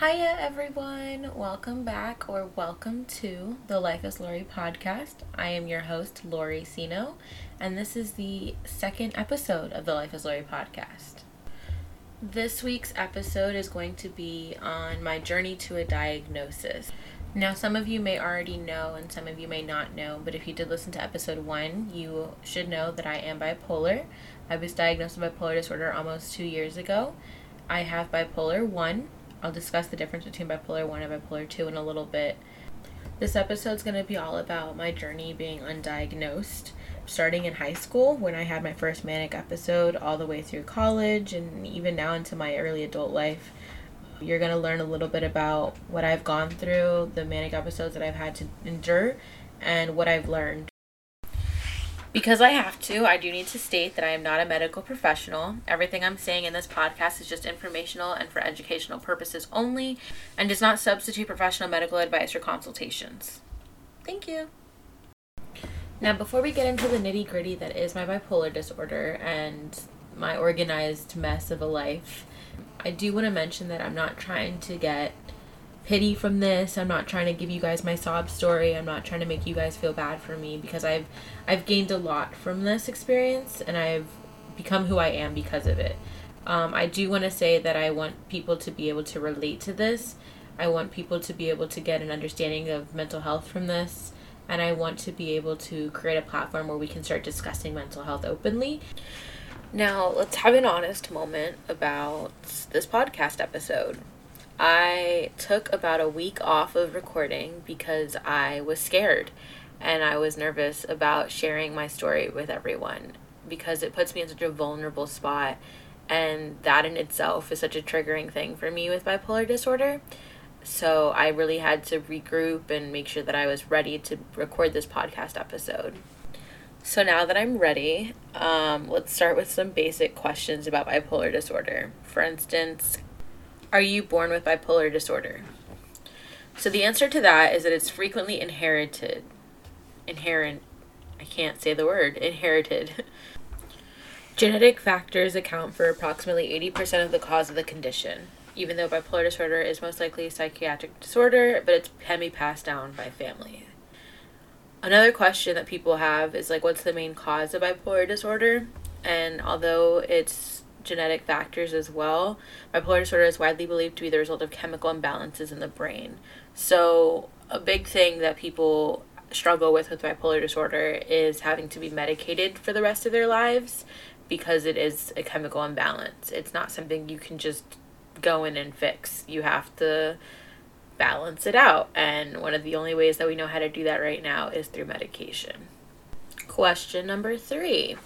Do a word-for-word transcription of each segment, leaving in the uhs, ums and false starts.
Hiya everyone, welcome back or welcome to the Life is Lori podcast. I am your host Lori Sino, and this is the second episode of the Life is Lori podcast. This week's episode is going to be on my journey to a diagnosis. Now, some of you may already know and some of you may not know, but if you did listen to episode one, you should know that I am bipolar. I was diagnosed with bipolar disorder almost two years ago. I have bipolar one. I'll discuss the difference between bipolar one and bipolar two in a little bit. This episode's going to be all about my journey being undiagnosed, starting in high school when I had my first manic episode, all the way through college and even now into my early adult life. You're going to learn a little bit about what I've gone through, the manic episodes that I've had to endure, and what I've learned. Because I have to, I do need to state that I am not a medical professional. Everything I'm saying in this podcast is just informational and for educational purposes only, and does not substitute professional medical advice or consultations. Thank you. Now, before we get into the nitty-gritty that is my bipolar disorder and my organized mess of a life, I do want to mention that I'm not trying to get pity from this. I'm not trying to give you guys my sob story. I'm not trying to make you guys feel bad for me, because I've I've gained a lot from this experience, and I've become who I am because of it. Um, I do want to say that I want people to be able to relate to this. I want people to be able to get an understanding of mental health from this, and I want to be able to create a platform where we can start discussing mental health openly. Now, let's have an honest moment about this podcast episode. I took about a week off of recording because I was scared and I was nervous about sharing my story with everyone, because it puts me in such a vulnerable spot, and that in itself is such a triggering thing for me with bipolar disorder. So I really had to regroup and make sure that I was ready to record this podcast episode. So now that I'm ready, um, let's start with some basic questions about bipolar disorder. For instance, are you born with bipolar disorder? So the answer to that is that it's frequently inherited. Inherent, I can't say the word, inherited. Genetic factors account for approximately eighty percent of the cause of the condition, even though bipolar disorder is most likely a psychiatric disorder, but it can be passed down by family. Another question that people have is, like, what's the main cause of bipolar disorder? And although it's genetic factors as well, bipolar disorder is widely believed to be the result of chemical imbalances in the brain. So a big thing that people struggle with with bipolar disorder is having to be medicated for the rest of their lives, because it is a chemical imbalance. It's not something you can just go in and fix. You have to balance it out, and one of the only ways that we know how to do that right now is through medication. Question number three,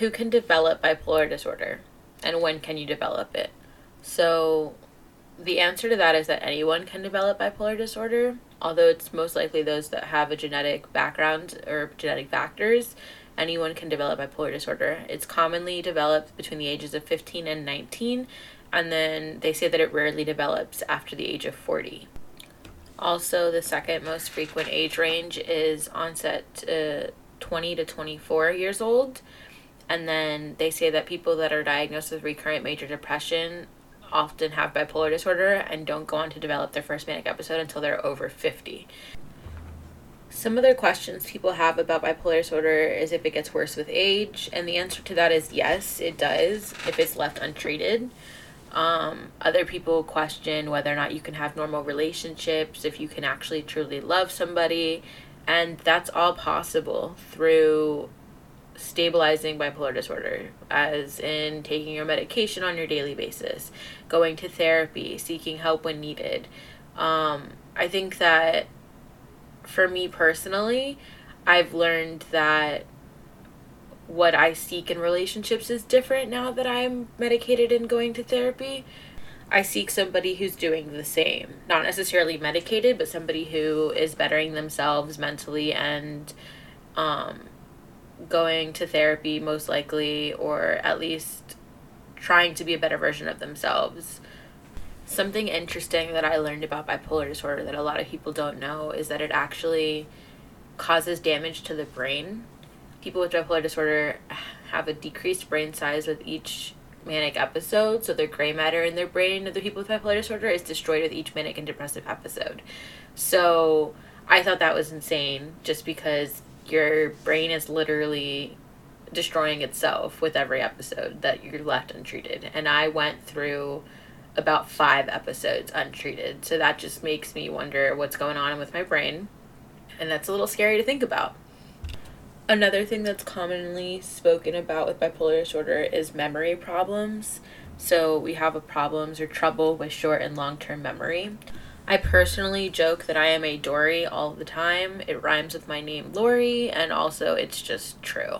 who can develop bipolar disorder? And when can you develop it? So the answer to that is that anyone can develop bipolar disorder, although it's most likely those that have a genetic background or genetic factors. Anyone can develop bipolar disorder. It's commonly developed between the ages of fifteen and nineteen, and then they say that it rarely develops after the age of forty. Also, the second most frequent age range is onset uh, twenty to twenty-four years old. And then they say that people that are diagnosed with recurrent major depression often have bipolar disorder and don't go on to develop their first manic episode until they're over fifty. Some other questions people have about bipolar disorder is if it gets worse with age, and the answer to that is yes, it does, if it's left untreated. Um, other people question whether or not you can have normal relationships, if you can actually truly love somebody, and that's all possible through stabilizing bipolar disorder, as in taking your medication on your daily basis, going to therapy, seeking help when needed. Um, I think that for me personally, I've learned that what I seek in relationships is different now that I'm medicated and going to therapy. I seek somebody who's doing the same, not necessarily medicated, but somebody who is bettering themselves mentally and, um, going to therapy most likely, or at least trying to be a better version of themselves. Something interesting that I learned about bipolar disorder that a lot of people don't know is that it actually causes damage to the brain. People with bipolar disorder have a decreased brain size with each manic episode, so their gray matter in their brain of the people with bipolar disorder is destroyed with each manic and depressive episode. So I thought that was insane, just because your brain is literally destroying itself with every episode that you're left untreated. And I went through about five episodes untreated, so that just makes me wonder what's going on with my brain, and that's a little scary to think about. Another thing that's commonly spoken about with bipolar disorder is memory problems. So we have a problems or trouble with short and long-term memory. I personally joke that I am a Dory all the time. It rhymes with my name Lori, and also it's just true.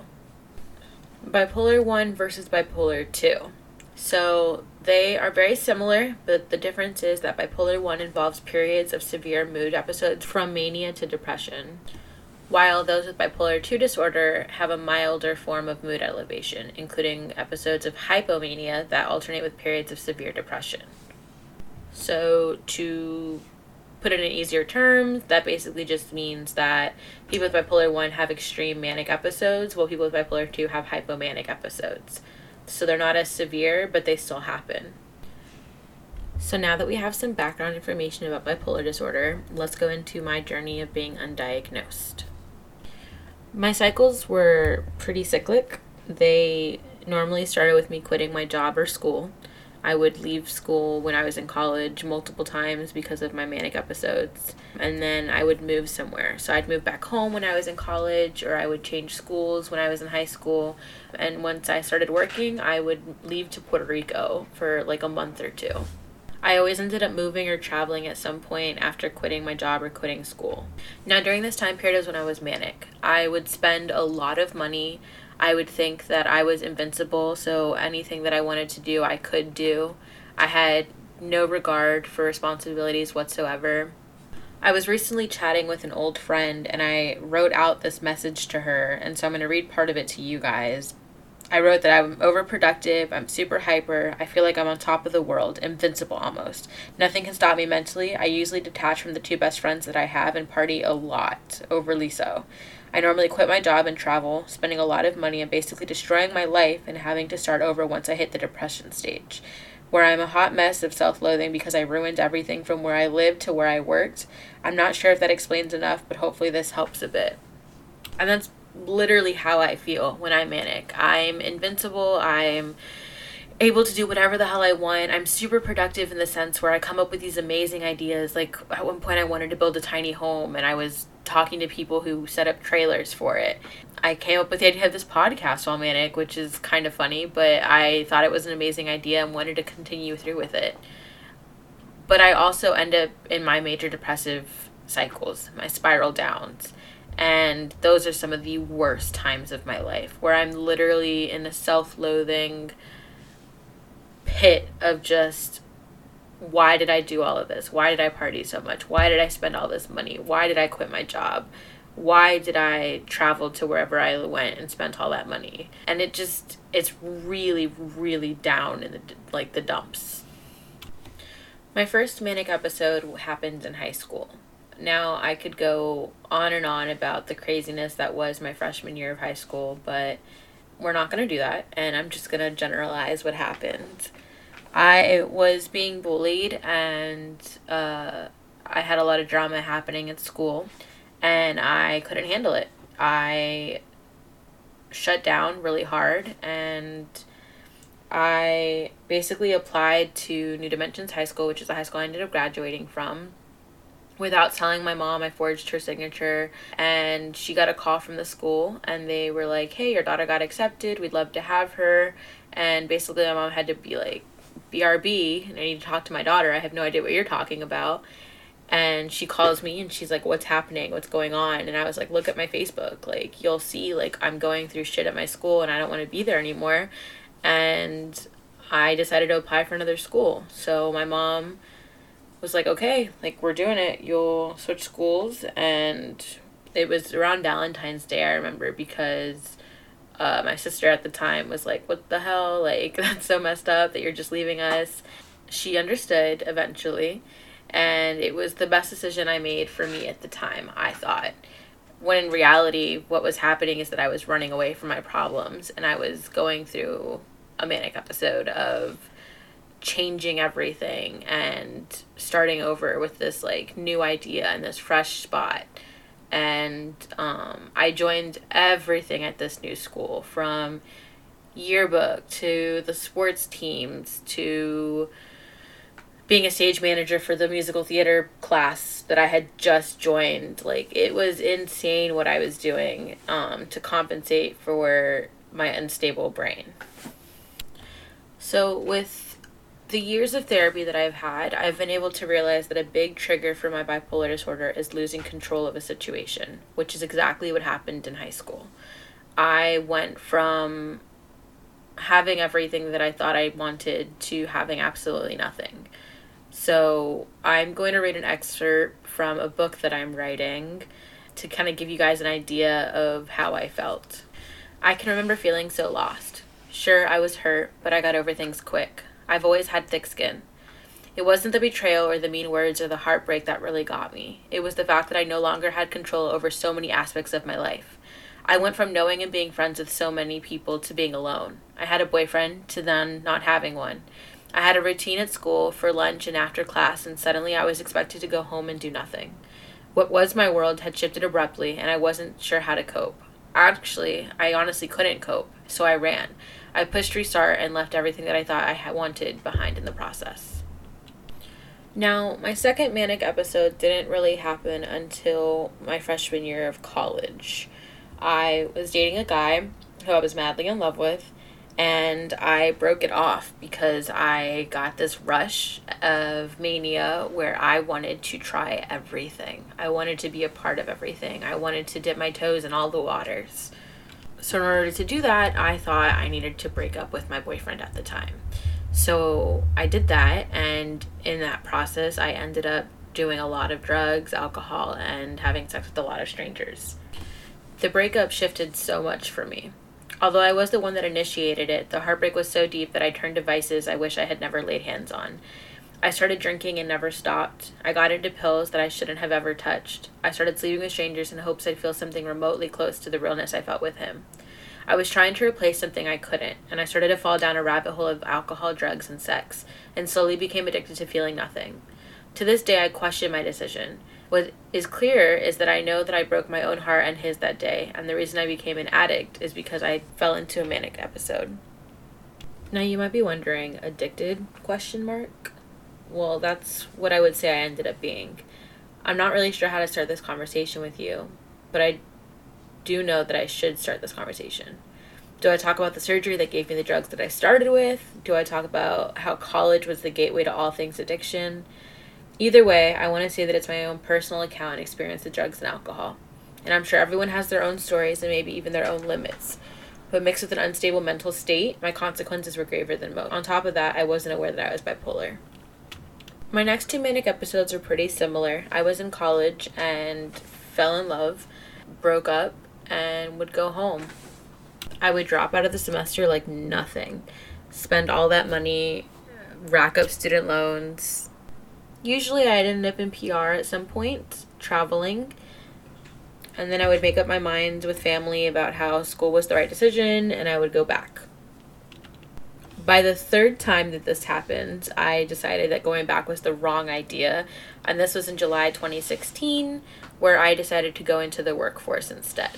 Bipolar one versus bipolar two. So they are very similar, but the difference is that bipolar one involves periods of severe mood episodes from mania to depression, while those with bipolar two disorder have a milder form of mood elevation, including episodes of hypomania that alternate with periods of severe depression. So to put it in easier terms, that basically just means that people with bipolar one have extreme manic episodes, while people with bipolar two have hypomanic episodes. So they're not as severe, but they still happen. So now that we have some background information about bipolar disorder, let's go into my journey of being undiagnosed. My cycles were pretty cyclic. They normally started with me quitting my job or school. I would leave school when I was in college multiple times because of my manic episodes, and then I would move somewhere. So I'd move back home when I was in college, or I would change schools when I was in high school. And once I started working, I would leave to Puerto Rico for like a month or two. I always ended up moving or traveling at some point after quitting my job or quitting school. Now, during this time period is when I was manic. I would spend a lot of money. I would think that I was invincible, so anything that I wanted to do, I could do. I had no regard for responsibilities whatsoever. I was recently chatting with an old friend, and I wrote out this message to her, and so I'm going to read part of it to you guys. I wrote that I'm overproductive, I'm super hyper, I feel like I'm on top of the world, invincible almost. Nothing can stop me mentally. I usually detach from the two best friends that I have and party a lot, overly so. I normally quit my job and travel, spending a lot of money and basically destroying my life and having to start over once I hit the depression stage, where I'm a hot mess of self-loathing because I ruined everything from where I lived to where I worked. I'm not sure if that explains enough, but hopefully this helps a bit. And that's literally how I feel when I'm manic. I'm invincible. I'm able to do whatever the hell I want. I'm super productive in the sense where I come up with these amazing ideas. Like at one point I wanted to build a tiny home, and I was talking to people who set up trailers for it. I came up with the idea of this podcast while manic, which is kind of funny, but I thought it was an amazing idea and wanted to continue through with it. But I also end up in my major depressive cycles, my spiral downs. And those are some of the worst times of my life, where I'm literally in a self-loathing pit of just, why did I do all of this? Why did I party so much? Why did I spend all this money? Why did I quit my job? Why did I travel to wherever I went and spent all that money? And it just, it's really, really down in the, like the dumps. My first manic episode happened in high school. Now, I could go on and on about the craziness that was my freshman year of high school, but we're not going to do that, and I'm just going to generalize what happened. I was being bullied, and uh, I had a lot of drama happening at school, and I couldn't handle it. I shut down really hard, and I basically applied to New Dimensions High School, which is the high school I ended up graduating from. Without telling my mom, I forged her signature, and she got a call from the school, and they were like, hey, your daughter got accepted, we'd love to have her. And basically my mom had to be like, B R B, and I need to talk to my daughter, I have no idea what you're talking about. And she calls me, and she's like, what's happening, what's going on? And I was like, look at my Facebook, like, you'll see, like, I'm going through shit at my school, and I don't want to be there anymore. And I decided to apply for another school. So my mom was like, okay, like, we're doing it, you'll switch schools. And it was around Valentine's Day, I remember, because uh, my sister at the time was like, what the hell, like, that's so messed up that you're just leaving us. She understood eventually, and it was the best decision I made for me at the time, I thought. When in reality, what was happening is that I was running away from my problems, and I was going through a manic episode of changing everything and starting over with this like new idea and this fresh spot. And um, I joined everything at this new school, from yearbook to the sports teams to being a stage manager for the musical theater class that I had just joined. Like, it was insane what I was doing um, to compensate for my unstable brain. So with the years of therapy that I've had, I've been able to realize that a big trigger for my bipolar disorder is losing control of a situation, which is exactly what happened in high school. I went from having everything that I thought I wanted to having absolutely nothing. So I'm going to read an excerpt from a book that I'm writing to kind of give you guys an idea of how I felt. I can remember feeling so lost. Sure, I was hurt, but I got over things quick. I've always had thick skin. It wasn't the betrayal or the mean words or the heartbreak that really got me. It was the fact that I no longer had control over so many aspects of my life. I went from knowing and being friends with so many people to being alone. I had a boyfriend to then not having one. I had a routine at school for lunch and after class, and suddenly I was expected to go home and do nothing. What was my world had shifted abruptly, and I wasn't sure how to cope. Actually, I honestly couldn't cope, so I ran. I pushed restart and left everything that I thought I wanted behind in the process. Now, my second manic episode didn't really happen until my freshman year of college. I was dating a guy who I was madly in love with, and I broke it off because I got this rush of mania where I wanted to try everything. I wanted to be a part of everything. I wanted to dip my toes in all the waters. So in order to do that, I thought I needed to break up with my boyfriend at the time. So I did that, and in that process, I ended up doing a lot of drugs, alcohol, and having sex with a lot of strangers. The breakup shifted so much for me. Although I was the one that initiated it, the heartbreak was so deep that I turned to vices I wish I had never laid hands on. I started drinking and never stopped. I got into pills that I shouldn't have ever touched. I started sleeping with strangers in hopes I'd feel something remotely close to the realness I felt with him. I was trying to replace something I couldn't, and I started to fall down a rabbit hole of alcohol, drugs, and sex, and slowly became addicted to feeling nothing. To this day, I question my decision. What is clear is that I know that I broke my own heart and his that day, and the reason I became an addict is because I fell into a manic episode. Now you might be wondering, addicted? Question mark. Well, that's what I would say I ended up being. I'm not really sure how to start this conversation with you, but I do know that I should start this conversation. Do I talk about the surgery that gave me the drugs that I started with? Do I talk about how college was the gateway to all things addiction? Either way, I want to say that it's my own personal account and experience with drugs and alcohol. And I'm sure everyone has their own stories and maybe even their own limits. But mixed with an unstable mental state, my consequences were graver than most. On top of that, I wasn't aware that I was bipolar. My next two manic episodes were pretty similar. I was in college and fell in love, broke up, and would go home. I would drop out of the semester like nothing, spend all that money, rack up student loans. Usually I'd end up in P R at some point, traveling, and then I would make up my mind with family about how school was the right decision, and I would go back. By the third time that this happened, I decided that going back was the wrong idea, and this was in July twenty sixteen, where I decided to go into the workforce instead.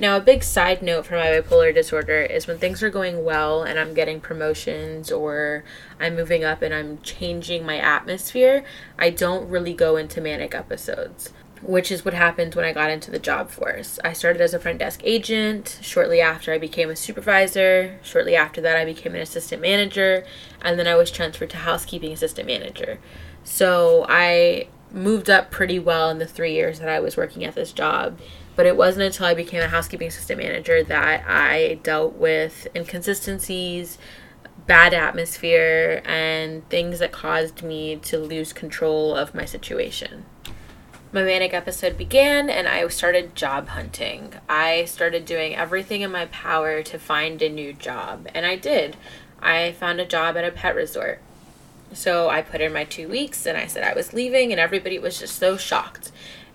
Now, a big side note for my bipolar disorder is when things are going well and I'm getting promotions or I'm moving up and I'm changing my atmosphere, I don't really go into manic episodes, which is what happened when I got into the job force. I started as a front desk agent. Shortly after, I became a supervisor. Shortly after that, I became an assistant manager, and then I was transferred to housekeeping assistant manager. So I moved up pretty well in the three years that I was working at this job. But it wasn't until I became a housekeeping assistant manager that I dealt with inconsistencies, bad atmosphere, and things that caused me to lose control of my situation. My manic episode began, and I started job hunting. I started doing everything in my power to find a new job, and I did. I found a job at a pet resort. So I put in my two weeks, and I said I was leaving, and everybody was just so shocked.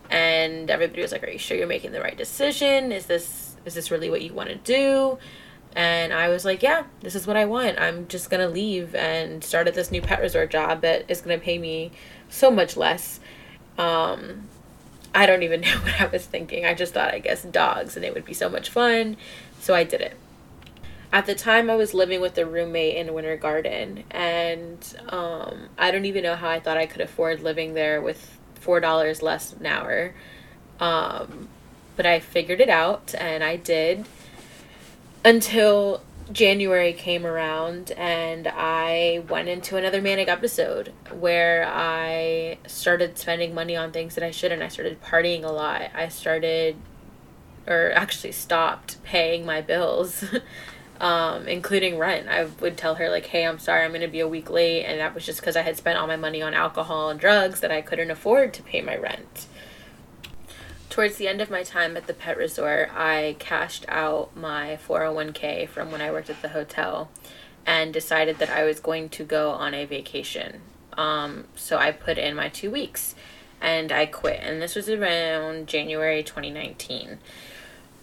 And everybody was like, are you sure you're making the right decision? Is this is this really what you want to do? And I was like, yeah, this is what I want. I'm just going to leave and start at this new pet resort job that is going to pay me so much less. Um, I don't even know what I was thinking. I just thought, I guess, dogs, and it would be so much fun. So I did it. At the time, I was living with a roommate in Winter Garden, and um, I don't even know how I thought I could afford living there with four dollars less an hour. Um, but I figured it out, and I did. Until January came around and I went into another manic episode where I started spending money on things that I shouldn't. I started partying a lot. I started, or actually stopped paying my bills, um, including rent. I would tell her like, hey, I'm sorry, I'm going to be a week late. And that was just because I had spent all my money on alcohol and drugs that I couldn't afford to pay my rent. Towards the end of my time at the pet resort, I cashed out my four oh one k from when I worked at the hotel and decided that I was going to go on a vacation. Um, so I put in my two weeks and I quit. And this was around January twenty nineteen.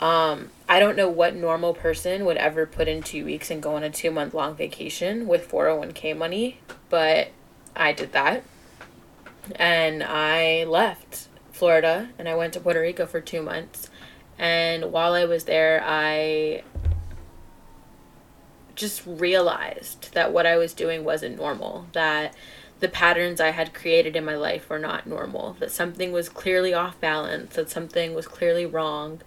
Um, I don't know what normal person would ever put in two weeks and go on a two month long vacation with four oh one k money, but I did that. And I left Florida and I went to Puerto Rico for two months. And while I was there, I just realized that what I was doing wasn't normal, that the patterns I had created in my life were not normal, that something was clearly off balance, that something was clearly wrong,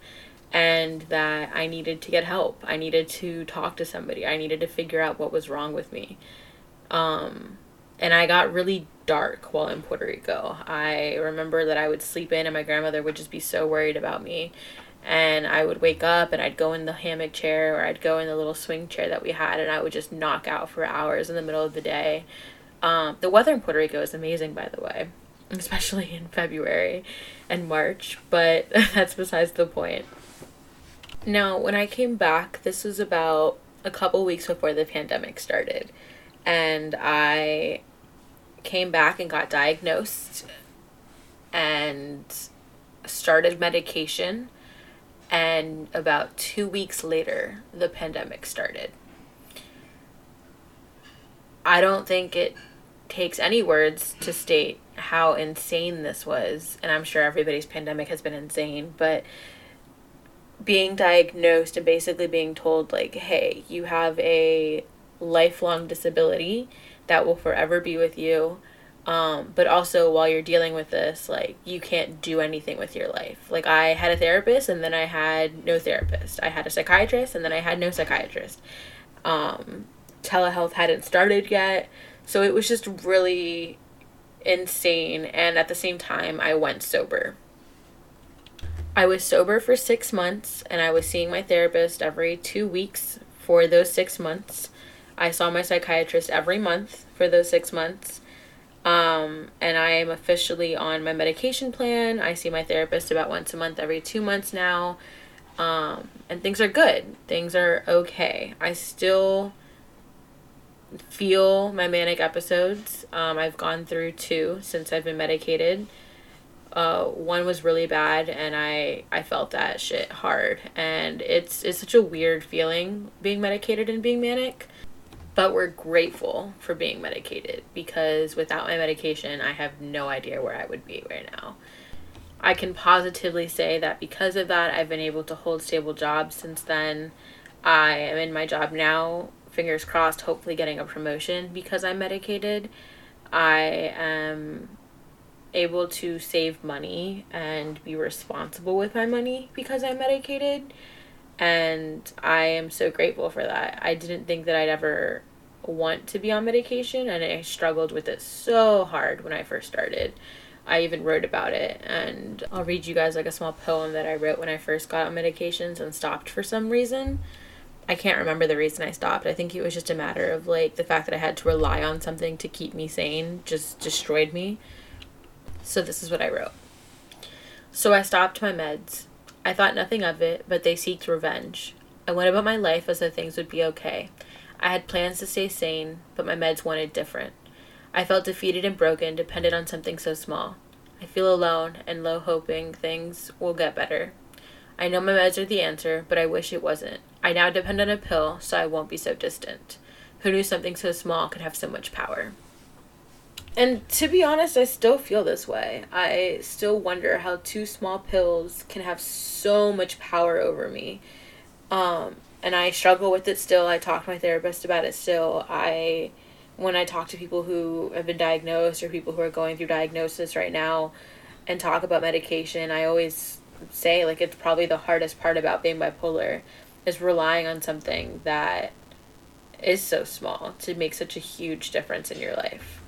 and that I needed to get help. I needed to talk to somebody. I needed to figure out what was wrong with me. Um, and I got really dark while in Puerto Rico. I remember that I would sleep in and my grandmother would just be so worried about me, and I would wake up and I'd go in the hammock chair or I'd go in the little swing chair that we had, and I would just knock out for hours in the middle of the day. Um, the weather in Puerto Rico is amazing, by the way, especially in February and March, but that's besides the point. Now, when I came back, this was about a couple weeks before the pandemic started, and I came back and got diagnosed and started medication, and about two weeks later the pandemic started. I don't think it takes any words to state how insane this was, and I'm sure everybody's pandemic has been insane, but being diagnosed and basically being told like, hey, you have a lifelong disability that will forever be with you, um, but also while you're dealing with this, like, you can't do anything with your life. Like, I had a therapist and then I had no therapist. I had a psychiatrist and then I had no psychiatrist. Um, telehealth hadn't started yet, so it was just really insane, and at the same time, I went sober. I was sober for six months, and I was seeing my therapist every two weeks for those six months. I saw my psychiatrist every month for those six months, um, and I am officially on my medication plan. I see my therapist about once a month, every two months now, um, and things are good. Things are okay. I still feel my manic episodes. Um, I've gone through two since I've been medicated. Uh, one was really bad, and I, I felt that shit hard, and it's it's such a weird feeling being medicated and being manic. But we're grateful for being medicated, because without my medication, I have no idea where I would be right now. I can positively say that because of that, I've been able to hold stable jobs since then. I am in my job now, fingers crossed, hopefully getting a promotion because I'm medicated. I am able to save money and be responsible with my money because I'm medicated. And I am so grateful for that. I didn't think that I'd ever want to be on medication, and I struggled with it so hard when I first started. I even wrote about it, and I'll read you guys like a small poem that I wrote when I first got on medications and stopped for some reason. I can't remember the reason I stopped. I think it was just a matter of like the fact that I had to rely on something to keep me sane just destroyed me. So this is what I wrote. So I stopped my meds. I thought nothing of it, but they seeked revenge. I went about my life as though things would be okay. I had plans to stay sane, but my meds wanted different. I felt defeated and broken, dependent on something so small. I feel alone and low, hoping things will get better. I know my meds are the answer, but I wish it wasn't. I now depend on a pill, so I won't be so distant. Who knew something so small could have so much power? And to be honest, I still feel this way. I still wonder how two small pills can have so much power over me. Um, and I struggle with it still. I talk to my therapist about it still. I, when I talk to people who have been diagnosed or people who are going through diagnosis right now and talk about medication, I always say, like, it's probably the hardest part about being bipolar is relying on something that is so small to make such a huge difference in your life.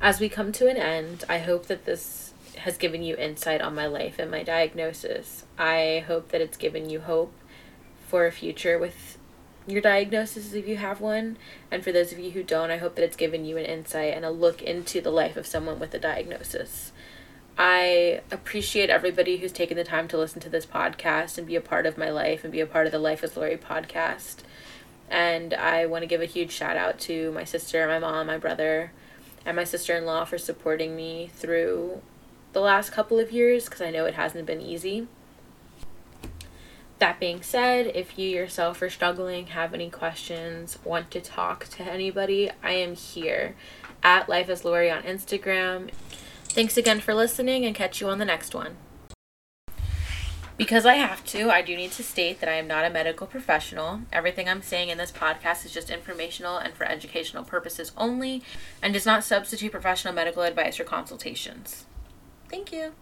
As we come to an end, I hope that this has given you insight on my life and my diagnosis. I hope that it's given you hope for a future with your diagnosis if you have one. And for those of you who don't, I hope that it's given you an insight and a look into the life of someone with a diagnosis. I appreciate everybody who's taken the time to listen to this podcast and be a part of my life and be a part of the Life with Lori podcast. And I want to give a huge shout out to my sister, my mom, my brother, and my sister-in-law for supporting me through the last couple of years, because I know it hasn't been easy. That being said, if you yourself are struggling, have any questions, want to talk to anybody, I am here at Life is Lori on Instagram. Thanks again for listening, and catch you on the next one. Because I have to, I do need to state that I am not a medical professional. Everything I'm saying in this podcast is just informational and for educational purposes only, and does not substitute professional medical advice or consultations. Thank you.